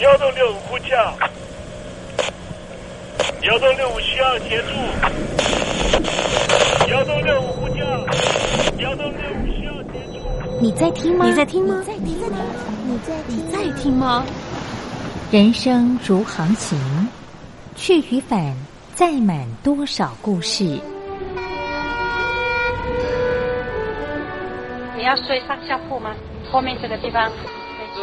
1665呼叫，1665需要协助，1665呼叫，1665需要协助。你在听吗？你在听吗？你在听吗？人生如航行，去与返，载满多少故事。你要睡上下铺吗？后面这个地方如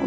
我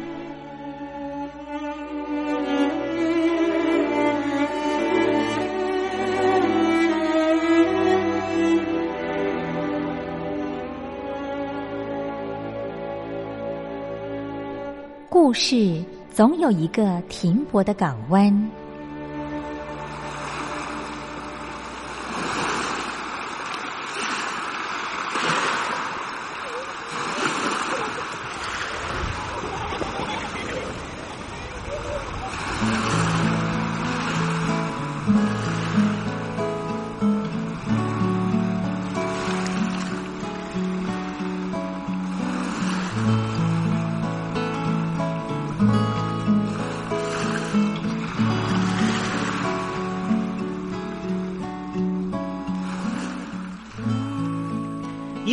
故事总有一个停泊的港湾。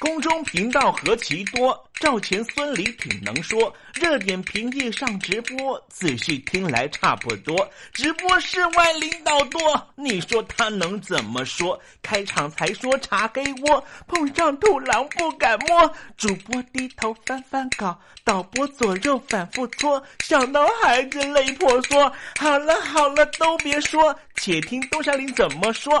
空中频道何其多，赵钱孙李挺能说，热点评议上直播，仔细听来差不多。直播室外领导多，你说他能怎么说？开场才说茶黑窝，碰上土狼不敢摸。主播低头翻翻稿，导播左右反复搓，小男孩子泪婆娑。好了，都别说，且听东山林怎么说。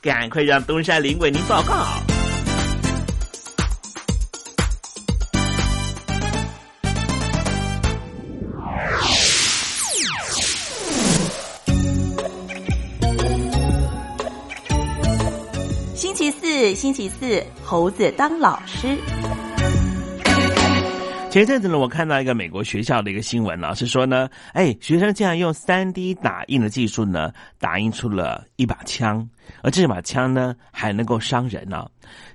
赶快让东山林为您报告。星期四，猴子当老师。前一阵子呢，我看到一个美国学校的一个新闻啊，是说呢，学生竟然用 3D 打印的技术呢，打印出了一把枪，而这把枪呢还能够伤人啊。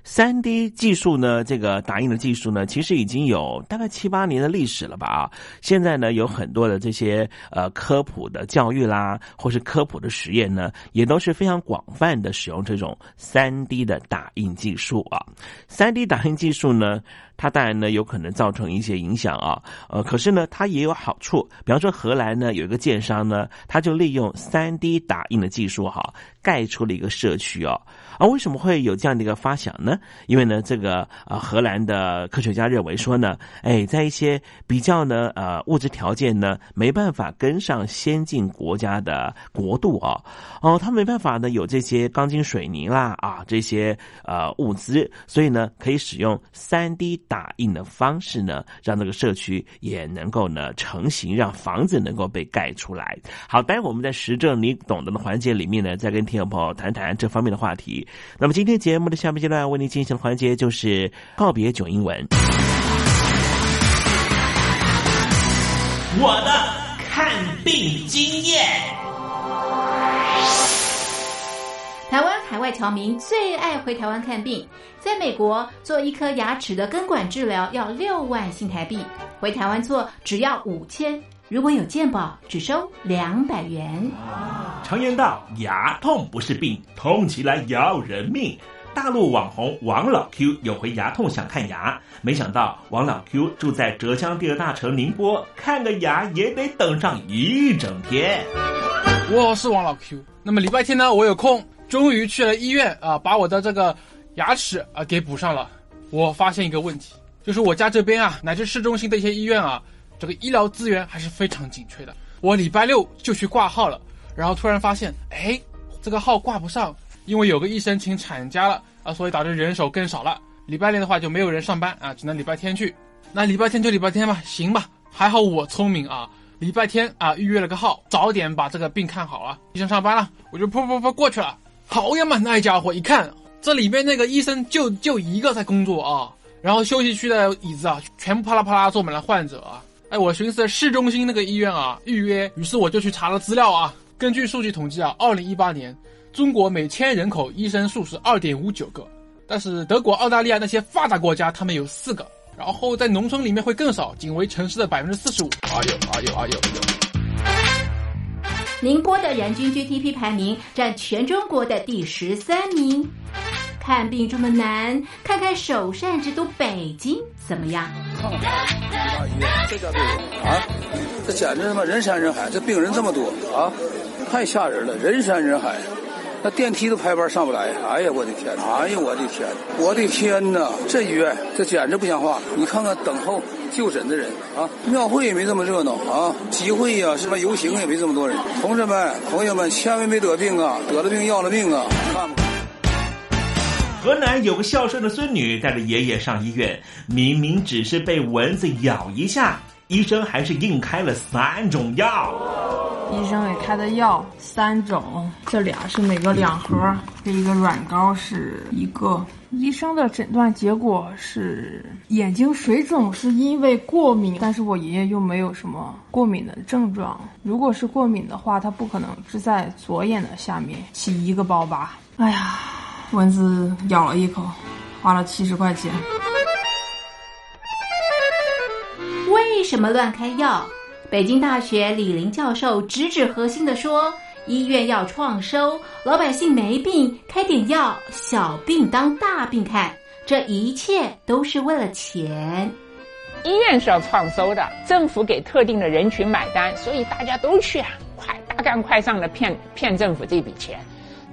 3D 技术呢，这个打印的技术呢，其实已经有大概7-8年的历史了吧啊。现在呢有很多的这些科普的教育啦，或是科普的实验呢，也都是非常广泛的使用这种 3D 的打印技术啊。3D 打印技术呢，它当然呢有可能造成一些影响啊，可是呢它也有好处。比方说荷兰呢有一个建商呢，他就利用 3D 打印的技术啊，盖出了一个社区哦。啊，为什么会有这样的一个发想呢？因为呢这个荷兰的科学家认为说呢，在一些比较呢物质条件呢没办法跟上先进国家的国度啊，他没办法呢有这些钢筋水泥啦啊这些物资，所以呢可以使用 3D 打印的方式呢，让这个社区也能够呢成型，让房子能够被盖出来。好，待会我们在实证你懂得的环节里面呢，再跟听众朋友谈谈这方面的话题。那么今天节目的下半阶段为您进行的环节就是告别囧英文，我的看病经验。台湾海外侨民最爱回台湾看病，在美国做一颗牙齿的根管治疗要6万新台币，回台湾做只要5000，如果有健保只收200元。常言道，牙痛不是病，痛起来要人命。大陆网红王老 Q 有回牙痛想看牙，没想到王老 Q 住在浙江第2大城宁波，看个牙也得等上1整天。我是王老 Q， 那么礼拜天呢我有空，终于去了医院啊，把我的这个牙齿啊给补上了。我发现一个问题，就是我家这边啊乃至市中心的一些医院啊，这个医疗资源还是非常紧缺的。我礼拜6就去挂号了，然后突然发现这个号挂不上，因为有个医生请产假了啊，所以导致人手更少了。礼拜6的话就没有人上班啊，只能礼拜天去。那礼拜天就礼拜天吧，行吧。还好我聪明啊，礼拜天啊预约了个号，早点把这个病看好了。医生上班了，我就噗过去了。好呀嘛，那家伙一看，这里面那个医生就一个在工作啊，然后休息区的椅子啊全部啪啦啪啦坐满了患者啊。我寻思市中心那个医院啊预约，于是我就去查了资料啊。根据数据统计啊，2018年中国每千人口医生数是 2.59 个，但是德国、澳大利亚那些发达国家他们有4个，然后在农村里面会更少，仅为城市的 45%。 宁波的人均 GDP 排名占全中国的第13名。看病这么难，看看首善之都北京怎么样？这家病人啊，这简直他妈人山人海，这病人这么多啊，太吓人了，人山人海，那电梯都排班上不来。哎呀，我的天哪！这医院这简直不像话，你看看等候就诊的人啊，庙会也没这么热闹啊，集会呀、什么游行也没这么多人。同志们、朋友们，千万没得病啊，得了病要了命啊！看吧。河南有个孝顺的孙女带着爷爷上医院，明明只是被蚊子咬一下，医生还是硬开了3种药。医生给开的药3种，这俩是每个2盒，这一个软膏是1个。医生的诊断结果是眼睛水肿是因为过敏，但是我爷爷又没有什么过敏的症状，如果是过敏的话，他不可能是在左眼的下面起1个包疤。哎呀，蚊子咬了一口，花了70块钱。为什么乱开药？北京大学李林教授直指核心的说，医院要创收，老百姓没病开点药，小病当大病看，这一切都是为了钱。医院是要创收的，政府给特定的人群买单，所以大家都去啊，大干快上的骗政府这笔钱。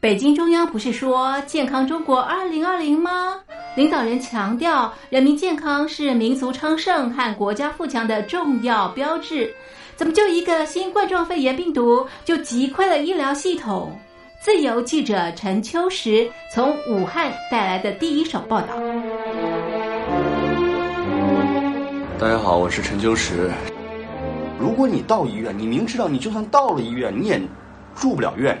北京中央不是说健康中国2020吗？领导人强调人民健康是民族昌盛和国家富强的重要标志，怎么就一个新冠状肺炎病毒就击溃了医疗系统？自由记者陈秋实从武汉带来的第一手报道。大家好，我是陈秋实。如果你到医院，你明知道你就算到了医院你也住不了院，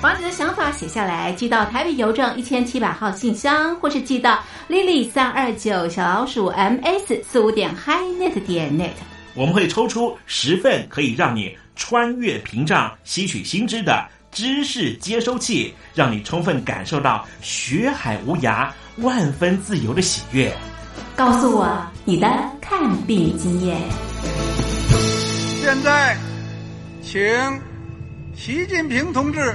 把你的想法写下来，寄到台北邮政1700号信箱，或是寄到 lily329@ms45.highnet.net。我们会抽出10份可以让你穿越屏障、吸取新知的知识接收器，让你充分感受到学海无涯、万分自由的喜悦。告诉我你的看病经验。现在，请习近平同志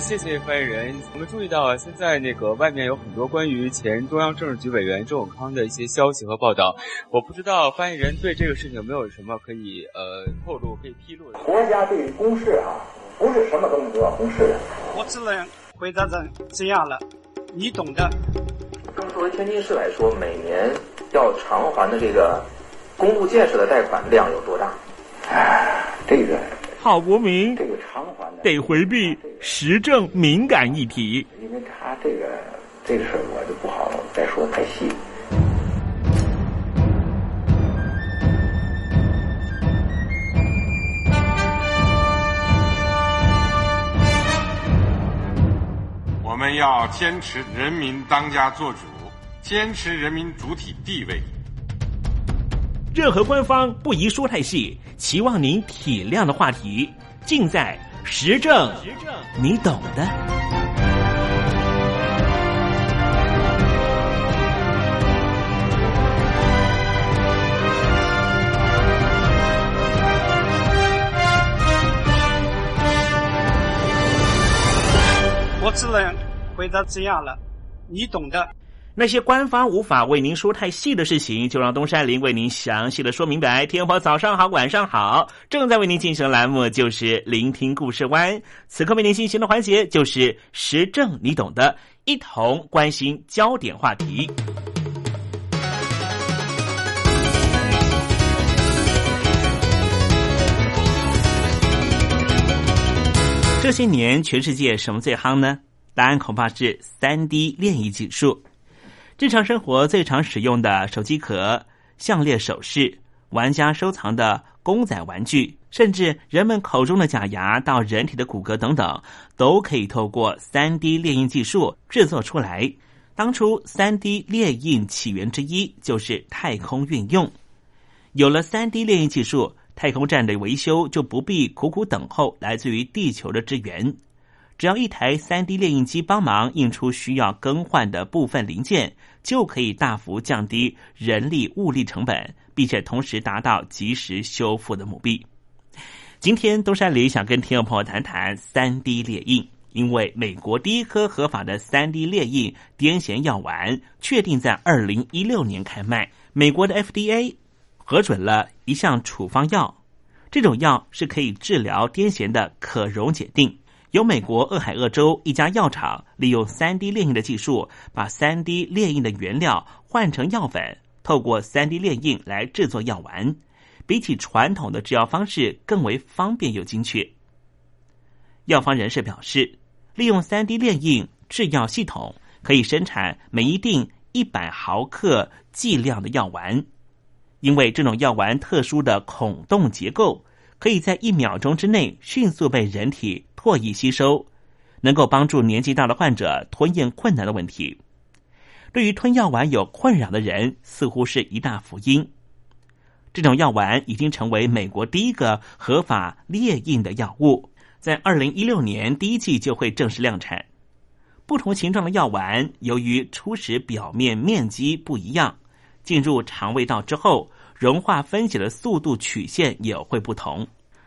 谢谢发言人。我们注意到啊，现在那个外面有很多关于前中央政治局委员周永康的一些消息和报道，我不知道发言人对这个事情有没有什么可以透露、可以披露的。国家对于公示啊，不是什么东西都要公示的。我只能回答成这样了，你懂的。那么作为天津市来说，每年要偿还的这个公路建设的贷款量有多大？这个好国民这个偿还的得回避时政敏感议题，因为他这个事儿我就不好再说太细。我们要坚持人民当家作主，坚持人民主体地位。任何官方不宜说太细，期望您体谅的话题，尽在时政，你懂的。我只能回答这样了，你懂的。那些官方无法为您说太细的事情，就让东山林为您详细的说明白。天婆早上好，晚上好，正在为您进行的栏目就是聆听故事湾，此刻为您进行的环节就是时政你懂的，一同关心焦点话题。这些年全世界什么最夯呢？答案恐怕是 3D 炼仪技术。日常生活最常使用的手机壳、项链首饰、玩家收藏的公仔玩具，甚至人们口中的假牙到人体的骨骼等等，都可以透过 3D 炼印技术制作出来。当初 3D 炼印起源之一就是太空运用。有了 3D 炼印技术，太空站的维修就不必苦苦等候来自于地球的支援，只要一台 3D 列印机帮忙印出需要更换的部分零件，就可以大幅降低人力物力成本，并且同时达到及时修复的目的。今天东山里想跟听众朋友谈谈 3D 列印，因为美国第一颗合法的 3D 列印癫痫药丸确定在2016年开卖，美国的 FDA核准了一项处方药，这种药是可以治疗癫痫的可溶解定。由美国俄亥俄州一家药厂利用 3D 炼印的技术，把 3D 炼印的原料换成药粉，透过 3D 炼印来制作药丸，比起传统的制药方式更为方便又精确。药方人士表示，利用 3D 炼印制药系统可以生产每一锭100毫克剂量的药丸，因为这种药丸特殊的孔洞结构，可以在1秒钟之内迅速被人体唾液吸收，能够帮助年纪大的患者吞咽困难的问题。对于吞药丸有困扰的人，似乎是一大福音。这种药丸已经成为美国第一个合法列印的药物，在2016年第一季就会正式量产。不同形状的药丸由于初始表面面积不一样，进入肠胃道之后，融化分解的速度曲线也会不同。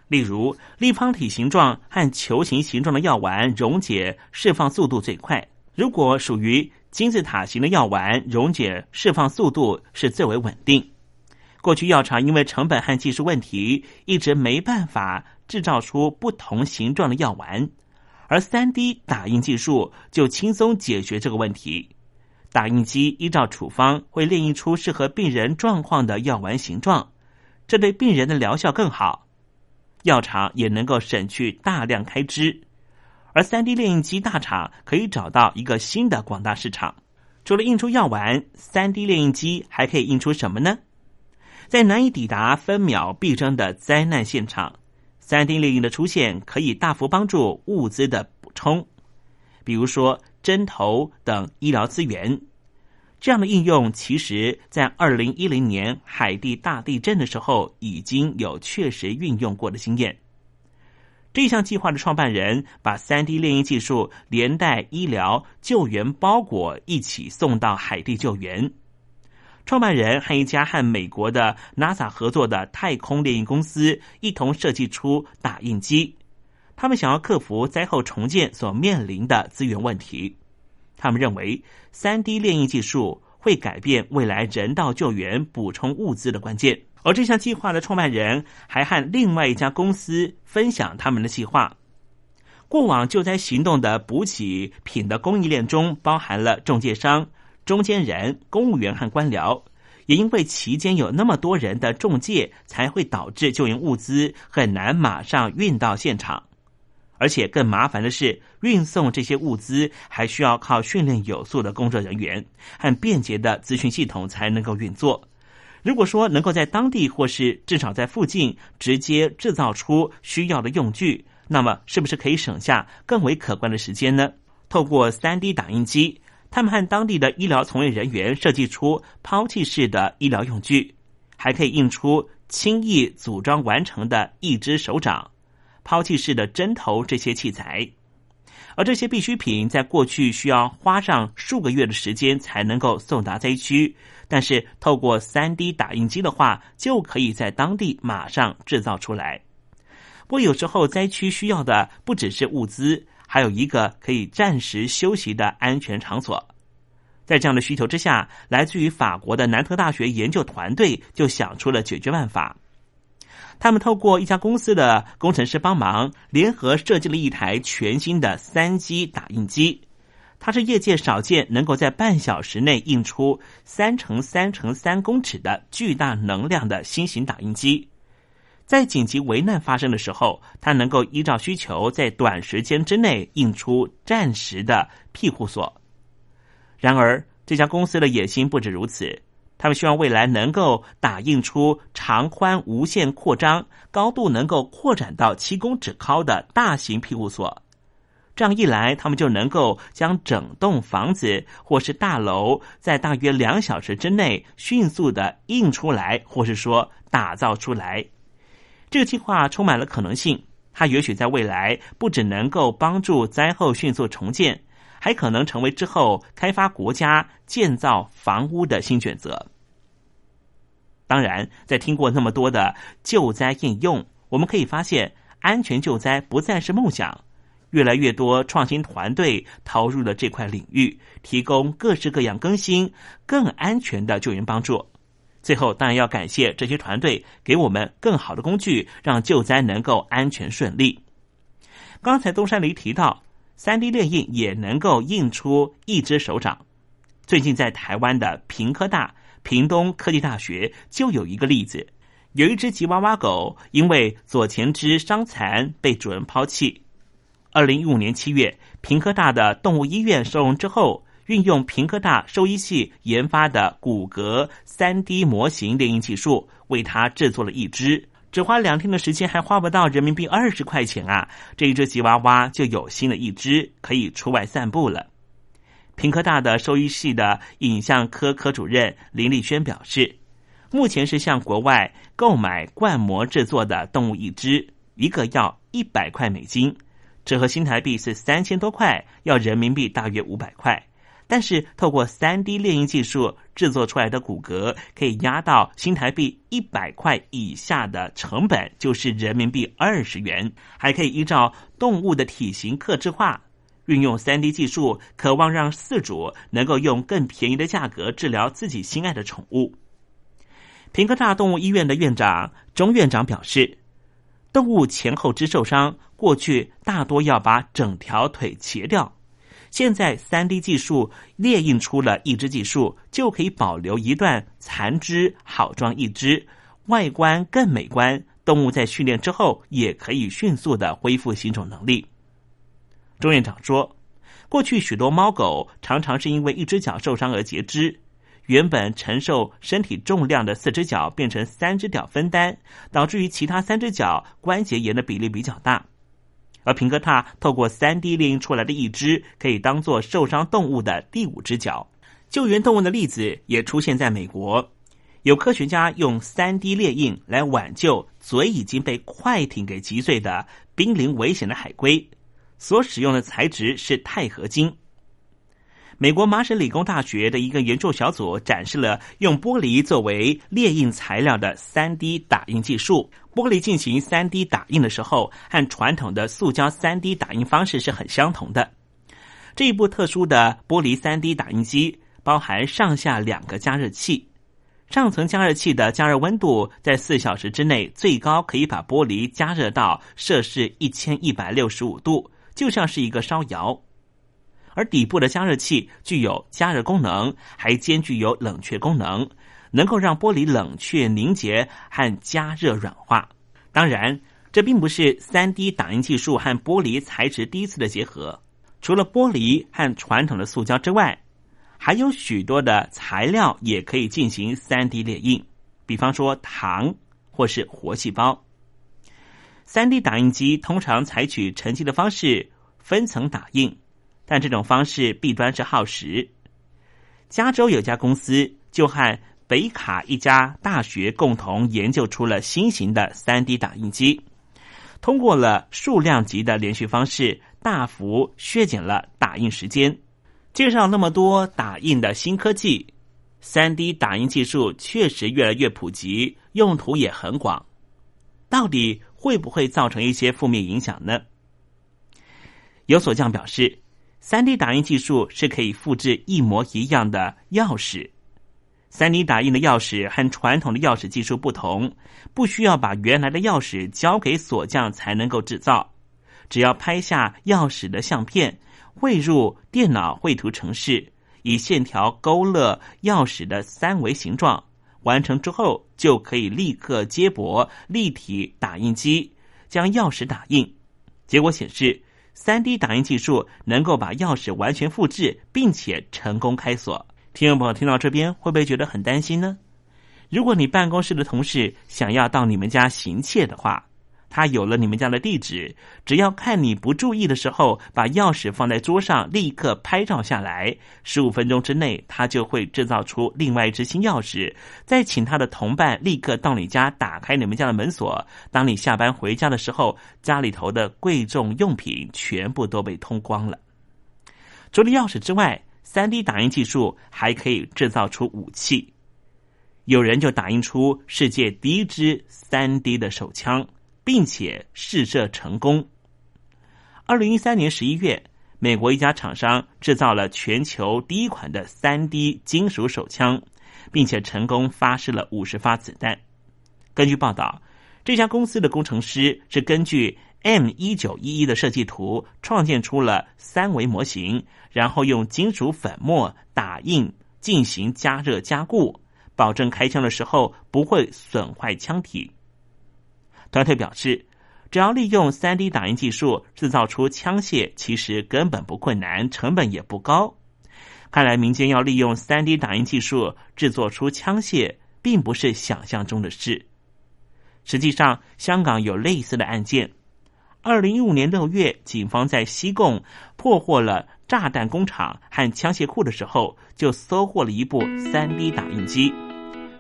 例如，立方体形状和球形形状的药丸溶解释放速度最快，如果属于金字塔形的药丸，溶解释放速度是最为稳定。过去药厂因为成本和技术问题，一直没办法制造出不同形状的药丸，而 3D 打印技术就轻松解决这个问题。打印机依照处方会炼印出适合病人状况的药丸形状，这对病人的疗效更好，药厂也能够省去大量开支，而 3D 炼印机大厂可以找到一个新的广大市场。除了印出药丸， 3D 炼印机还可以印出什么呢？在难以抵达分秒必争的灾难现场， 3D 炼印的出现可以大幅帮助物资的补充，比如说针头等医疗资源。这样的应用其实在2010年海地大地震的时候已经有确实运用过的经验。这项计划的创办人把 3D 炼印技术连带医疗救援包裹一起送到海地救援。创办人和一家和美国的 NASA 合作的太空炼印公司一同设计出打印机，他们想要克服灾后重建所面临的资源问题。他们认为 3D 炼印技术会改变未来人道救援补充物资的关键。而这项计划的创办人还和另外一家公司分享他们的计划。过往救灾行动的补给品的供应链中包含了中介商、中间人、公务员和官僚，也因为期间有那么多人的中介，才会导致救援物资很难马上运到现场。而且更麻烦的是，运送这些物资还需要靠训练有素的工作人员和便捷的资讯系统才能够运作。如果说能够在当地或是至少在附近直接制造出需要的用具，那么是不是可以省下更为可观的时间呢？透过 3D 打印机，他们和当地的医疗从业人员设计出抛弃式的医疗用具，还可以印出轻易组装完成的一只手掌、抛弃式的针头这些器材。而这些必需品在过去需要花上数个月的时间才能够送达灾区，但是透过 3D 打印机的话，就可以在当地马上制造出来。不过有时候灾区需要的不只是物资，还有一个可以暂时休息的安全场所。在这样的需求之下，来自于法国的南特大学研究团队就想出了解决办法。他们透过一家公司的工程师帮忙，联合设计了一台全新的3G 打印机。它是业界少见能够在半小时内印出3×3×3公尺的巨大能量的新型打印机。在紧急危难发生的时候，它能够依照需求在短时间之内印出暂时的庇护所。然而，这家公司的野心不止如此，他们希望未来能够打印出长宽无限扩张、高度能够扩展到7公尺高的大型庇护所。这样一来，他们就能够将整栋房子或是大楼在大约2小时之内迅速的印出来，或是说打造出来。这个计划充满了可能性，它也许在未来不只能够帮助灾后迅速重建，还可能成为之后开发国家建造房屋的新选择。当然，在听过那么多的救灾应用，我们可以发现，安全救灾不再是梦想，越来越多创新团队投入了这块领域，提供各式各样更新、更安全的救援帮助。最后，当然要感谢这些团队给我们更好的工具，让救灾能够安全顺利。刚才东山黎提到3D 列印也能够印出一只手掌。最近在台湾的屏科大、屏东科技大学就有一个例子，有一只吉娃娃狗因为左前肢伤残被主人抛弃。2015年7月，屏科大的动物医院收容之后，运用屏科大兽医系研发的骨骼 3D 模型列印技术，为它制作了一只。只花2天的时间，还花不到人民币20块钱啊！这一只吉娃娃就有新的一只，可以出外散步了。屏科大的兽医系的影像科科主任林丽轩表示，目前是向国外购买灌模制作的动物义肢，一个要$100，折合新台币是3000多块，要人民币大约500块。但是透过 3D 列印技术制作出来的骨骼，可以压到新台币100块以下的成本，就是人民币20元，还可以依照动物的体型客制化。运用 3D 技术，渴望让饲主能够用更便宜的价格治疗自己心爱的宠物。屏科大动物医院的院长钟院长表示，动物前后肢受伤，过去大多要把整条腿切掉。现在 3D 技术列印出了一只技术，就可以保留一段残肢，好装一只，外观更美观，动物在训练之后也可以迅速的恢复行走能力。钟院长说，过去许多猫狗常常是因为一只脚受伤而截肢，原本承受身体重量的4只脚变成3只脚分担，导致于其他3只脚关节炎的比例比较大。而屏科大透过 3D 列印出来的一只，可以当作受伤动物的第5只脚。救援动物的例子也出现在美国，有科学家用 3D 列印来挽救嘴已经被快艇给击碎的濒临危险的海龟，所使用的材质是钛合金。美国麻省理工大学的一个研究小组展示了用玻璃作为列印材料的 3D 打印技术。玻璃进行 3D 打印的时候，和传统的塑胶 3D 打印方式是很相同的。这一部特殊的玻璃 3D 打印机包含上下2个加热器，上层加热器的加热温度在4小时之内最高可以把玻璃加热到摄氏1165度，就像是一个烧窑。而底部的加热器具有加热功能，还兼具有冷却功能，能够让玻璃冷却凝结和加热软化。当然，这并不是 3D 打印技术和玻璃材质第一次的结合，除了玻璃和传统的塑胶之外，还有许多的材料也可以进行 3D 列印，比方说糖或是活细胞。 3D 打印机通常采取沉积的方式分层打印，但这种方式弊端是耗时。加州有家公司就和北卡一家大学共同研究出了新型的 3D 打印机，通过了数量级的连续方式，大幅削减了打印时间。介绍那么多打印的新科技， 3D 打印技术确实越来越普及，用途也很广。到底会不会造成一些负面影响呢？有所将表示， 3D 打印技术是可以复制一模一样的钥匙。3D 打印的钥匙和传统的钥匙技术不同，不需要把原来的钥匙交给锁匠才能够制造，只要拍下钥匙的相片，汇入电脑绘图程式，以线条勾勒钥匙的三维形状，完成之后就可以立刻接驳立体打印机将钥匙打印。结果显示 3D 打印技术能够把钥匙完全复制并且成功开锁。听众朋友听到这边会不会觉得很担心呢？如果你办公室的同事想要到你们家行窃的话，他有了你们家的地址，只要看你不注意的时候把钥匙放在桌上立刻拍照下来，15分钟之内他就会制造出另外一只新钥匙，再请他的同伴立刻到你家打开你们家的门锁，当你下班回家的时候，家里头的贵重用品全部都被偷光了。除了钥匙之外， 3D 打印技术还可以制造出武器，有人就打印出世界第一支 3D 的手枪并且试射成功。2013年11月，美国一家厂商制造了全球第一款的 3D 金属手枪，并且成功发射了50发子弹。根据报道，这家公司的工程师是根据 M1911 的设计图创建出了三维模型，然后用金属粉末打印进行加热加固，保证开枪的时候不会损坏枪体。团队表示，只要利用 3D 打印技术制造出枪械其实根本不困难，成本也不高。看来民间要利用 3D 打印技术制作出枪械并不是想象中的事。实际上香港有类似的案件，2015年6月警方在西贡破获了炸弹工厂和枪械库的时候，就搜获了一部 3D 打印机，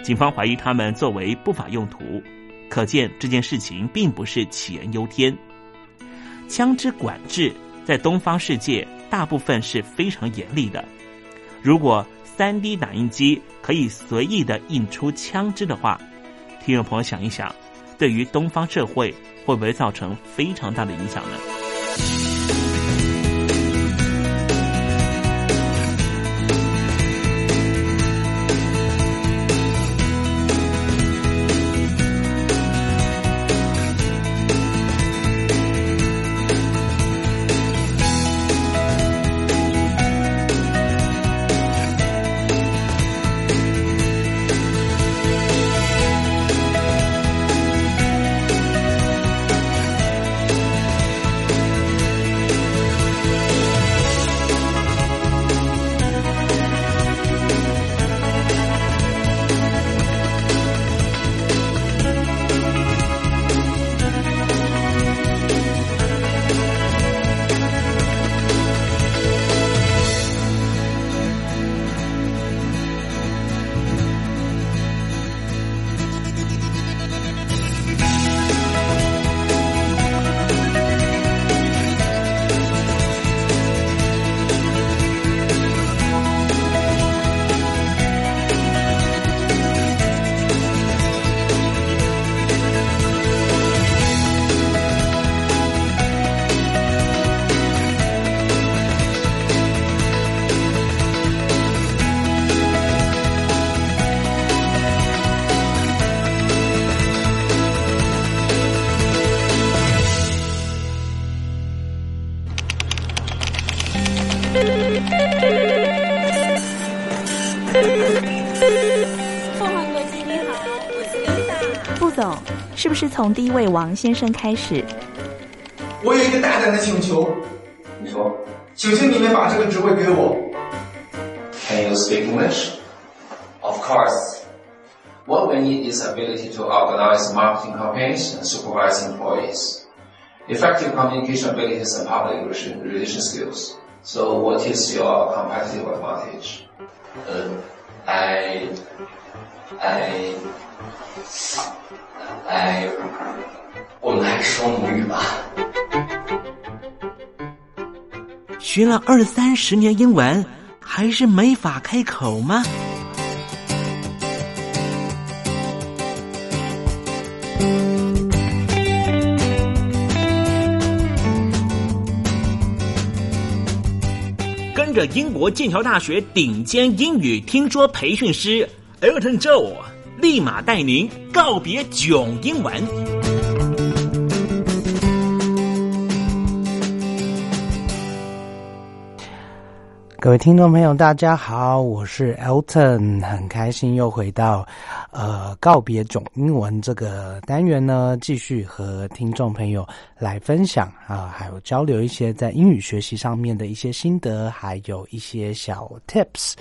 警方怀疑他们作为不法用途，可见这件事情并不是杞人忧天。枪支管制在东方世界大部分是非常严厉的，如果 3D 打印机可以随意的印出枪支的话，听众朋友想一想，对于东方社会会不会造成非常大的影响呢？是不是从第一位王先生开始？我有一个大胆的请求。你说。请求你们把这个职位给我。Can you speak English? Of course. What we need is ability to organize marketing campaigns and supervise employees. Effective communication abilities and public relation skills. So what is your competitive advantage? I 我们来说母语吧。学了20-30年英文，还是没法开口吗？当着英国剑桥大学顶尖英语听说培训师 Alton Joe 立马带您告别囧英文。各位听众朋友，大家好，我是 Elton， 很开心又回到告别囧英文这个单元呢，继续和听众朋友来分享啊，还有交流一些在英语学习上面的一些心得，还有一些小 tips。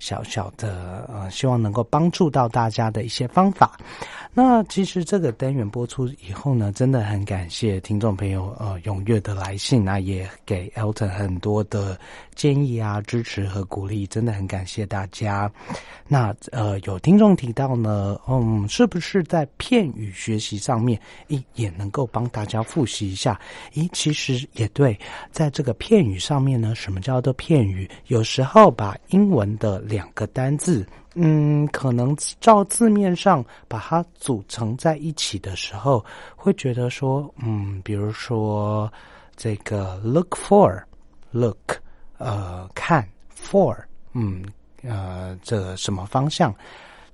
小小的希望能够帮助到大家的一些方法。那其实这个单元播出以后呢，真的很感谢听众朋友踊跃的来信啊，也给 Elton 很多的建议啊、支持和鼓励，真的很感谢大家。那有听众提到呢，是不是在片语学习上面也能够帮大家复习一下？其实也对，在这个片语上面呢，什么叫做片语？有时候把英文的两个单字可能照字面上把它组成在一起的时候，会觉得说比如说这个 look for look 看 for 这什么方向，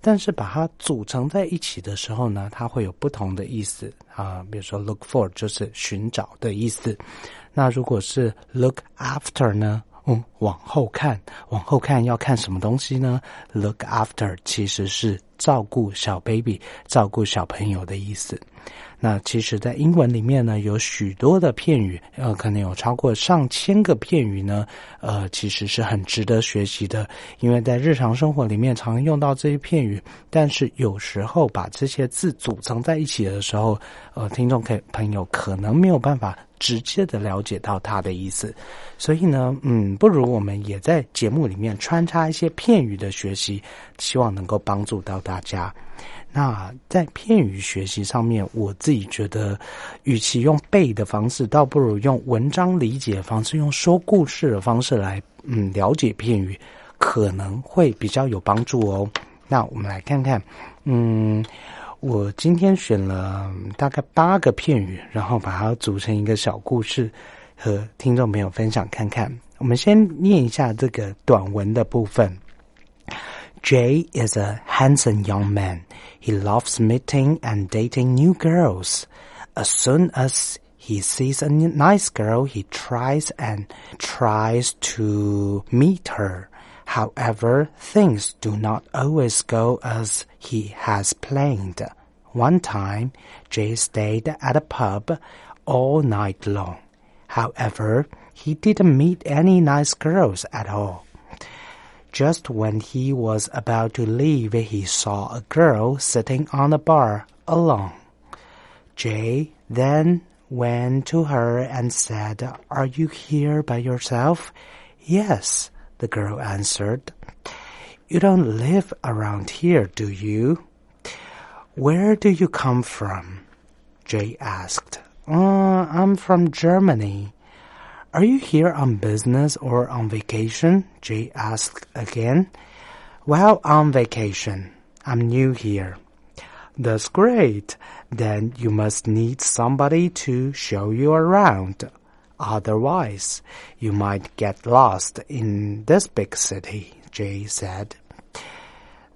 但是把它组成在一起的时候呢，它会有不同的意思啊。比如说 look for 就是寻找的意思，那如果是 look after 呢，往后看要看什么东西呢？ Look after 其实是照顾小 baby， 照顾小朋友的意思。那其实在英文里面呢，有许多的片语可能有超过上千个片语呢其实是很值得学习的，因为在日常生活里面常用到这些片语，但是有时候把这些字组成在一起的时候听众朋友可能没有办法直接的了解到它的意思。所以呢不如我们也在节目里面穿插一些片语的学习，希望能够帮助到大家。那在片语学习上面，我自己觉得与其用背的方式，倒不如用文章理解的方式，用说故事的方式来了解片语，可能会比较有帮助哦。那我们来看看我今天选了大概8个片语，然后把它组成一个小故事和听众朋友分享看看。我们先念一下这个短文的部分。Jay is a handsome young man. He loves meeting and dating new girls. As soon as he sees a nice girl, he tries to meet her. However, things do not always go as he has planned. One time, Jay stayed at a pub all night long. However, he didn't meet any nice girls at all.Just when he was about to leave, he saw a girl sitting on a bar alone. Jay then went to her and said, "Are you here by yourself?" "Yes," the girl answered. "You don't live around here, do you?" "Where do you come from?" Jay asked. "I'm from Germany."Are you here on business or on vacation? Jay asked again. Well, on vacation. I'm new here. That's great. Then you must need somebody to show you around. Otherwise, you might get lost in this big city, Jay said.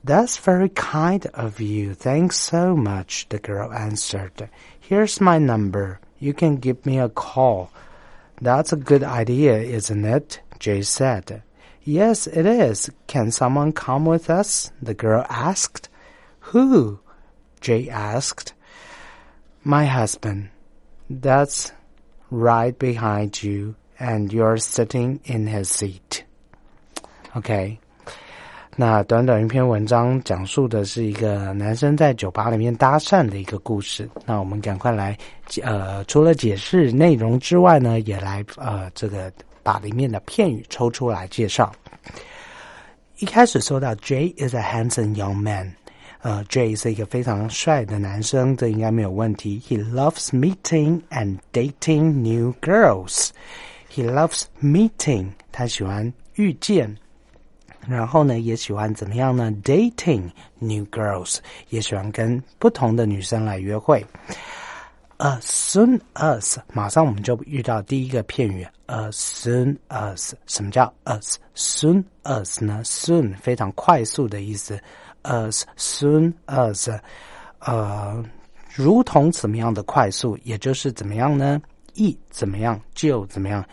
That's very kind of you. Thanks so much, the girl answered. Here's my number. You can give me a call.That's a good idea, isn't it? Jay said. Yes, it is. Can someone come with us? The girl asked. Who? Jay asked. My husband. That's right behind you, and you're sitting in his seat. Okay.那短一篇文章讲述的是一个男生在酒吧里面搭讪的一个故事。那我们赶快来除了解释内容之外呢，也来这个把里面的片语抽出来介绍。一开始说到 Jay is a handsome young man，Jay 是一个非常帅的男生，这应该没有问题。He loves meeting and dating new girls. He loves meeting， 他喜欢遇见，然后呢也喜欢怎么样呢？ Dating new girls， 也喜欢跟不同的女生来约会。as soon as， 马上我们就遇到第一个片语 as soon as。 什么叫 as soon as 呢？ soon 非常快速的意思， as soon as 如同怎么样的快速，也就是怎么样呢？一怎么样就怎么样，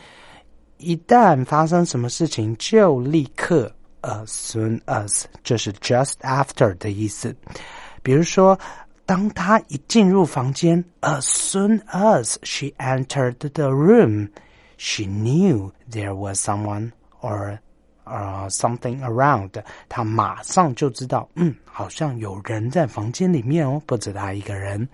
一旦发生什么事情就立刻 as soon as， 这是 just after 的意思。比如说当他一进入房间 as soon as she entered the room she knew there was someone or something around， 他马上就知道好像有人在房间里面哦，不止他一个人。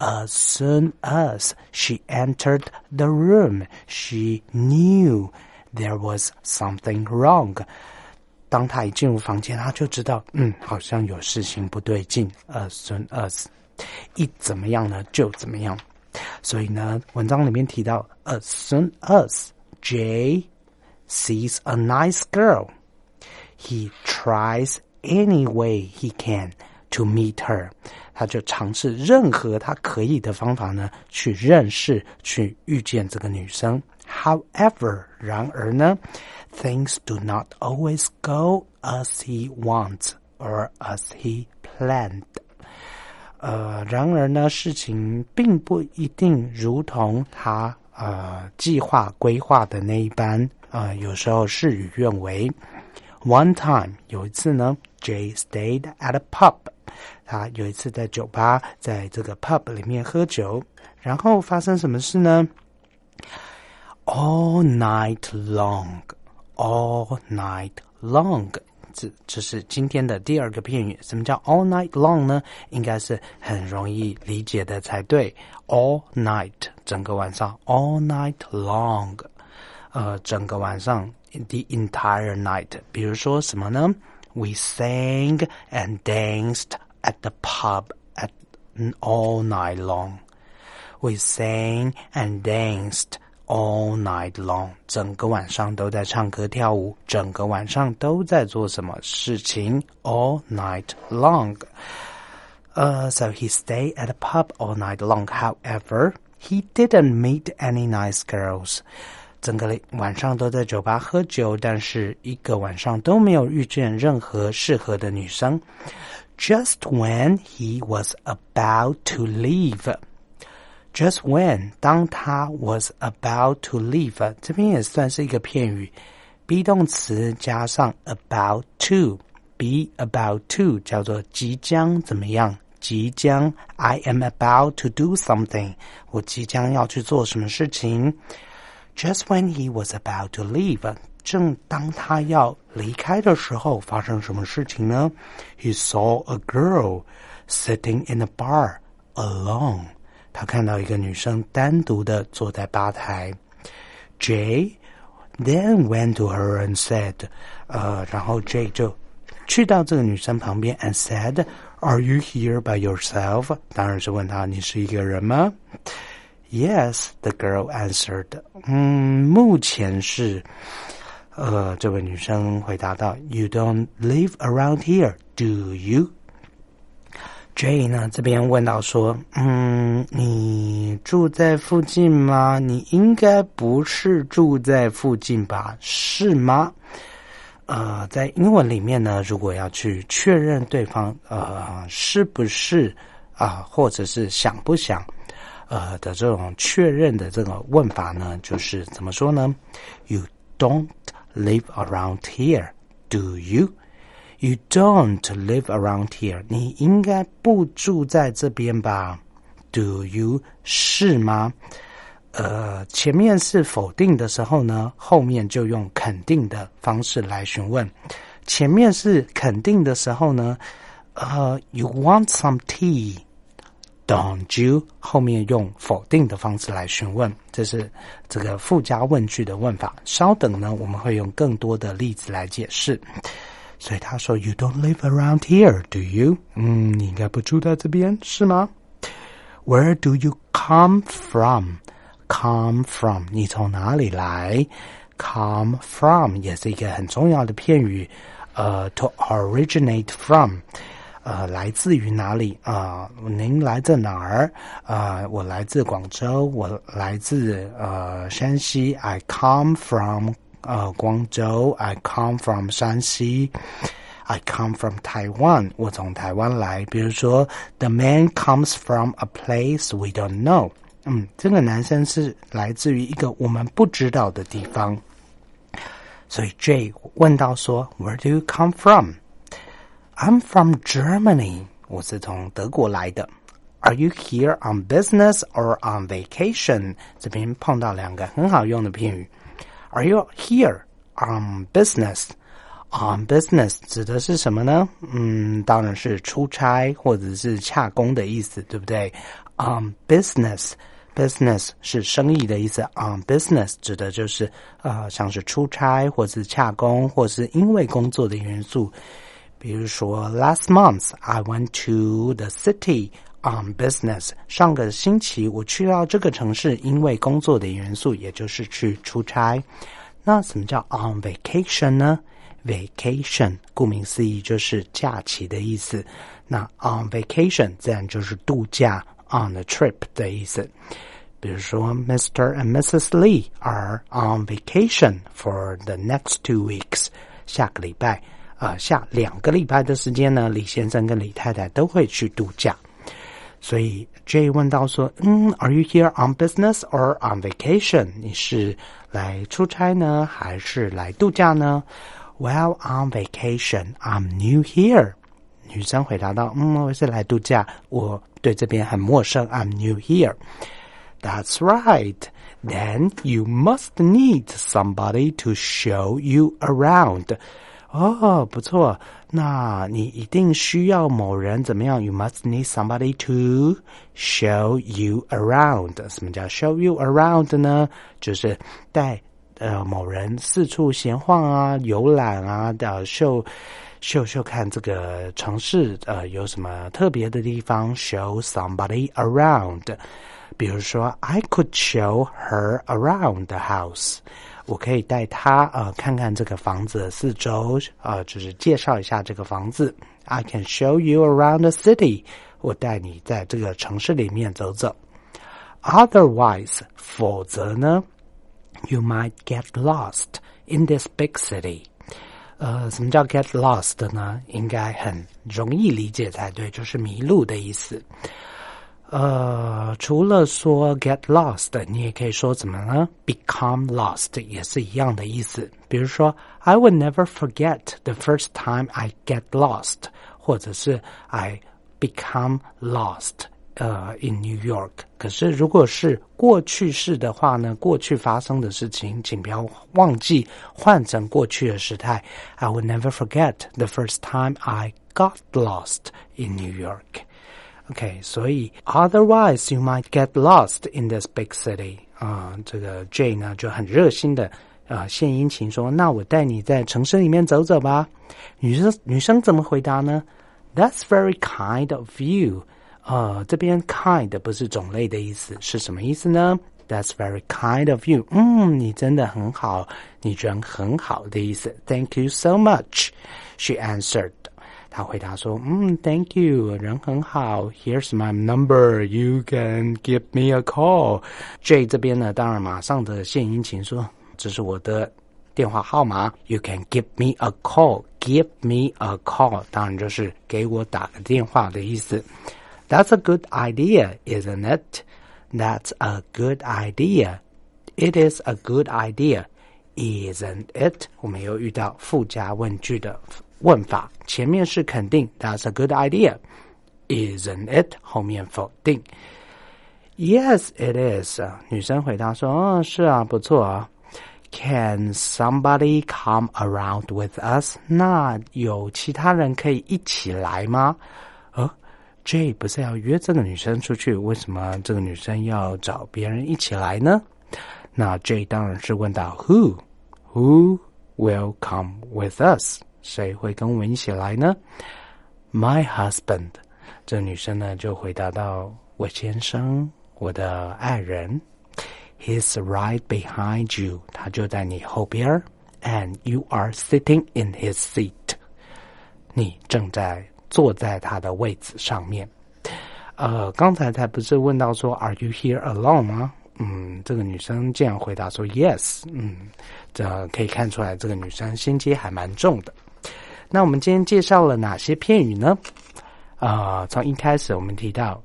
As soon as she entered the room she knew there was something wrong， 当他一进入房间他就知道好像有事情不对劲。 As soon as 一怎么样呢就怎么样，所以呢文章里面提到 As soon as Jay sees a nice girl he tries any way he can to meet her， 他就尝试任何他可以的方法呢去认识去遇见这个女生。 However 然而呢 things do not always go as he wants or as he planned， 然而呢事情并不一定如同他计划规划的那一般，有时候事与愿违。One time 有一次呢 Jay stayed at a pub， 他有一次在酒吧在这个 pub 里面喝酒，然后发生什么事呢？ All night long， all night long， 这是今天的第二个片语。什么叫 all night long 呢？应该是很容易理解的才对， all night 整个晚上， all night long， 整个晚上， the entire night。 比如说什么呢？We sang and danced at the pub all night long. We sang and danced all night long. 整个晚上都在唱歌跳舞，整个晚上都在做什么事情 ？All night long. So he stayed at the pub all night long. However, he didn't meet any nice girls.整个晚上都在酒吧喝酒，但是一个晚上都没有遇见任何适合的女生。 Just when he was about to leave， Just when 当他 was about to leave， 这边也算是一个片语， be 动词加上 about to， be about to 叫做即将怎么样，即将 I am about to do something， 我即将要去做什么事情。Just when he was about to leave， 正当他要离开的时候，发生什么事情呢？ He saw a girl sitting in a bar alone， 他看到一个女生单独的坐在吧台。 Jay then went to her and said， 然后 Jay 就去到这个女生旁边 and said， Are you here by yourself？ 当然是问她，你是一个人吗？Yes, the girl answered. 目前是，这位女生回答道 You don't live around here, do you? Jay 呢，这边问到说，你住在附近吗？你应该不是住在附近吧？是吗？在英文里面呢，如果要去确认对方是不是或者是想不想的这种确认的这个问法呢，就是怎么说呢？ You don't live around here, do you? You don't live around here. 你应该不住在这边吧？ Do you 是吗？前面是否定的时候呢，后面就用肯定的方式来询问。前面是肯定的时候呢，You want some tea?Don't you 后面用否定的方式来询问，这是这个附加问句的问法。稍等呢，我们会用更多的例子来解释。所以他说 You don't live around here, do you? 你应该不住在这边是吗？ Where do you come from? Come from 你从哪里来？ Come from 也是一个很重要的片语，to originate from 来自于哪里啊、您来自哪儿啊、我来自广州，我来自山西 I come from 广州 I come from 山西I come from Taiwan. 我从台湾来。比如说 The man comes from a place we don't know. 这个男生是来自于一个我们不知道的地方。所以 Jay 问到说 Where do you come from? I'm from Germany. 我是从德国来的。Are you here on business or on vacation? 这边碰到两个很好用的片语。Are you here on business?On business 指的是什么呢？当然是出差或者是洽公的意思，对不对？ On business， business 是生意的意思。 On business 指的就是像是出差或是洽公，或是因为工作的元素。比如说 Last month I went to the city on business. 上个星期我去到这个城市，因为工作的元素，也就是去出差。那什么叫 on vacation 呢？Vacation 顾名思义就是假期的意思，那 on vacation 自然就是度假 on a trip 的意思。比如说 Mr. and Mrs. Lee are on vacation for the next 2 weeks. 下个礼拜下2个礼拜的时间呢，李先生跟李太太都会去度假。所以 Jay 问到说Are you here on business or on vacation? 你是来出差呢还是来度假呢？Well, on vacation, I'm new here. 女生回答到我是来度假，我对这边很陌生， I'm new here. That's right. Then you must need somebody to show you around. 不错，那你一定需要某人怎么样？ You must need somebody to show you around. 什么叫 show you around 呢？就是带某人四处闲晃啊，游览啊，秀看这个城市有什么特别的地方。 Show somebody around. 比如说 I could show her around the house. 我可以带她看看这个房子的四周就是介绍一下这个房子。 I can show you around the city. 我带你在这个城市里面走走。 Otherwise 否则呢You might get lost in this big city. 什么叫 get lost 呢？应该很容易理解才对，就是迷路的意思。除了说 get lost， 你也可以说怎么呢？ Become lost 也是一样的意思。比如说 I will never forget the first time I get lost， 或者是 I become lost in New York. 可是如果是过去式的话呢，过去发生的事情请不要忘记换成过去的时态。 I will never forget the first time I got lost in New York. OK， 所以 Otherwise you might get lost in this big city. 这个 Jay 呢就很热心的献殷勤说，那我带你在城市里面走走吧。女生怎么回答呢？ That's very kind of you.这边 kind 不是种类的意思，是什么意思呢？ That's very kind of you. 你真的很好，你人很好的意思。 Thank you so much. She answered. 她回答说Thank you, 人很好。 Here's my number. You can give me a call. Jay 这边呢，当然马上的献殷勤说，这是我的电话号码。 You can give me a call. Give me a call 当然就是给我打个电话的意思。That's a good idea, isn't it? That's a good idea. It is a good idea, isn't it? 我们又遇到附加问句的问法，前面是肯定 That's a good idea. Isn't it? 后面否定 Yes, it is. 女生回答说是啊，不错啊。Can somebody come around with us? 那有其他人可以一起来吗？Jay 不是要约这个女生出去，为什么这个女生要找别人一起来呢？那 Jay 当然是问到 Who? Who will come with us? 谁会跟我们一起来呢？ My husband. 这女生呢就回答到，我先生，我的爱人。 He's right behind you. 他就在你后边。 And you are sitting in his seat. 你正在坐在他的位子上面。刚才才不是问到说 Are you here alone 吗？这个女生竟然回答说 Yes。 这可以看出来这个女生心机还蛮重的。那我们今天介绍了哪些片语呢？从一开始我们提到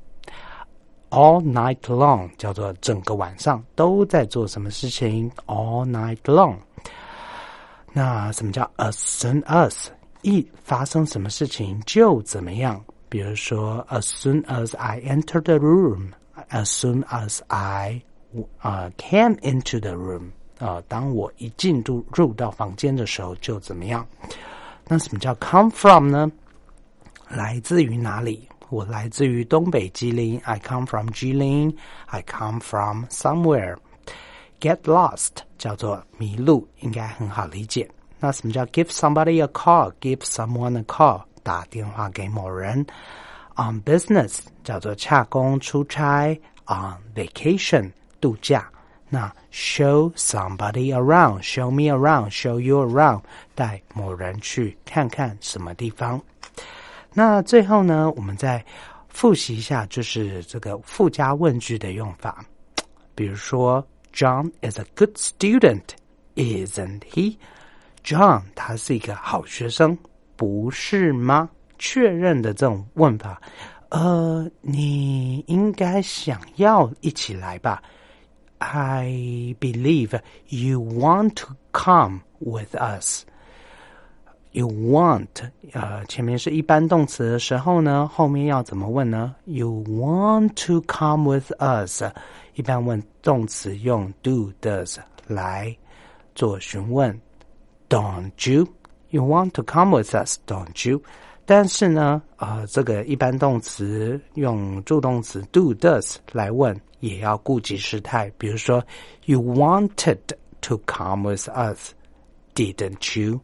all night long 叫做整个晚上都在做什么事情， all night long。 那什么叫 as soon as？ 一发生什么事情就怎么样，比如说 as soon as I enter the room， as soon as I came into the room， 当我一进入到房间的时候就怎么样。那什么叫 come from 呢？来自于哪里？我来自于东北吉林， I come from 吉林， I come from somewhere。 Get lost 叫做迷路，应该很好理解。那什么叫 give somebody a call？ give someone a call 打电话给某人。 On business 叫做洽公出差， on vacation 度假。那 show somebody around， show me around， show you around 带某人去看看什么地方。那最后呢，我们再复习一下就是这个附加问句的用法。比如说 John is a good student, isn't he？ John 他是一个好学生，不是吗？确认的这种问法。你应该想要一起来吧，I believe you want to come with us. You want 前面是一般动词的时候呢，后面要怎么问呢？ You want to come with us， 一般问动词用 do does 来做询问。 Don't you? You want to come with us, don't you? 但是呢，这个一般动词用助动词 do does 来问，也要顾及时态。比如说 You wanted to come with us, didn't you?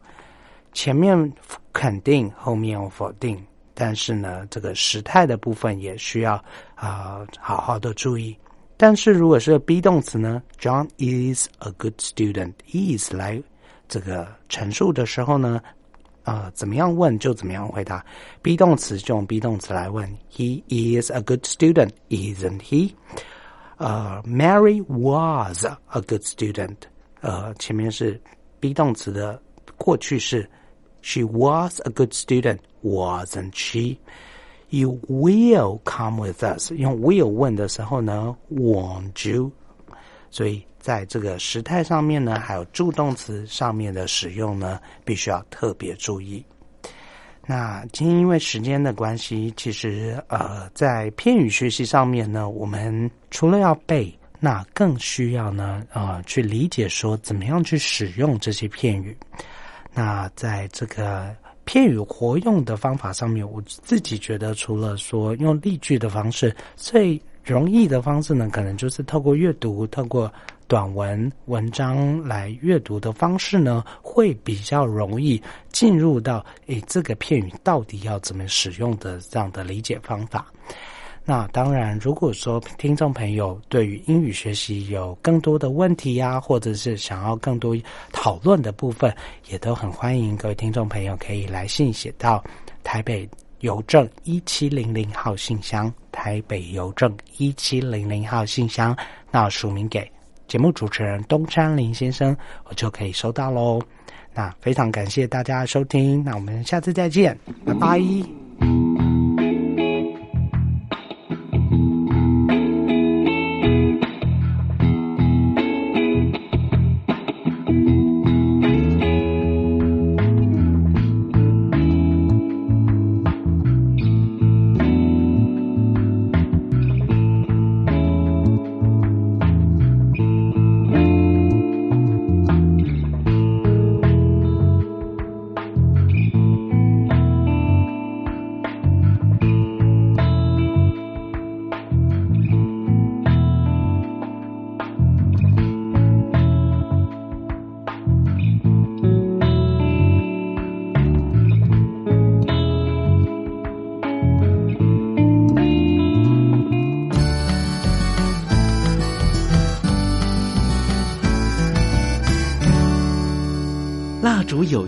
前面肯定，后面有否定，但是呢，这个时态的部分也需要好好的注意。但是如果是 be 动词呢， John is a good student， is 来这个陈述的时候呢，怎么样问就怎么样回答。 be 动词就用 be 动词来问， He is a good student, isn't he? Mary was a good student， 前面是 be 动词的过去式， She was a good student, wasn't she? You will come with us， 用 will 问的时候呢， won't you？ 所以在这个时态上面呢，还有助动词上面的使用呢，必须要特别注意。那今天因为时间的关系，其实在片语学习上面呢，我们除了要背，那更需要呢去理解说怎么样去使用这些片语。那在这个片语活用的方法上面，我自己觉得除了说用例句的方式，最容易的方式呢，可能就是透过阅读，透过短文文章来阅读的方式呢，会比较容易进入到这个片语到底要怎么使用的这样的理解方法。那当然如果说听众朋友对于英语学习有更多的问题啊，或者是想要更多讨论的部分，也都很欢迎各位听众朋友可以来信写到台北邮政1700号信箱，台北邮政1700号信箱，那署名给节目主持人东山林先生，我就可以收到咯。那非常感谢大家的收听，那我们下次再见，拜拜。主有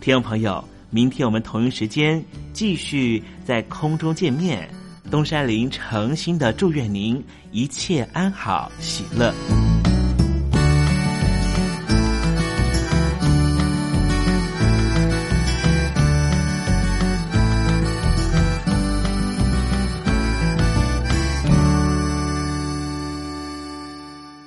听众朋友，明天我们同一时间继续在空中见面。东山林诚心的祝愿您一切安好喜乐。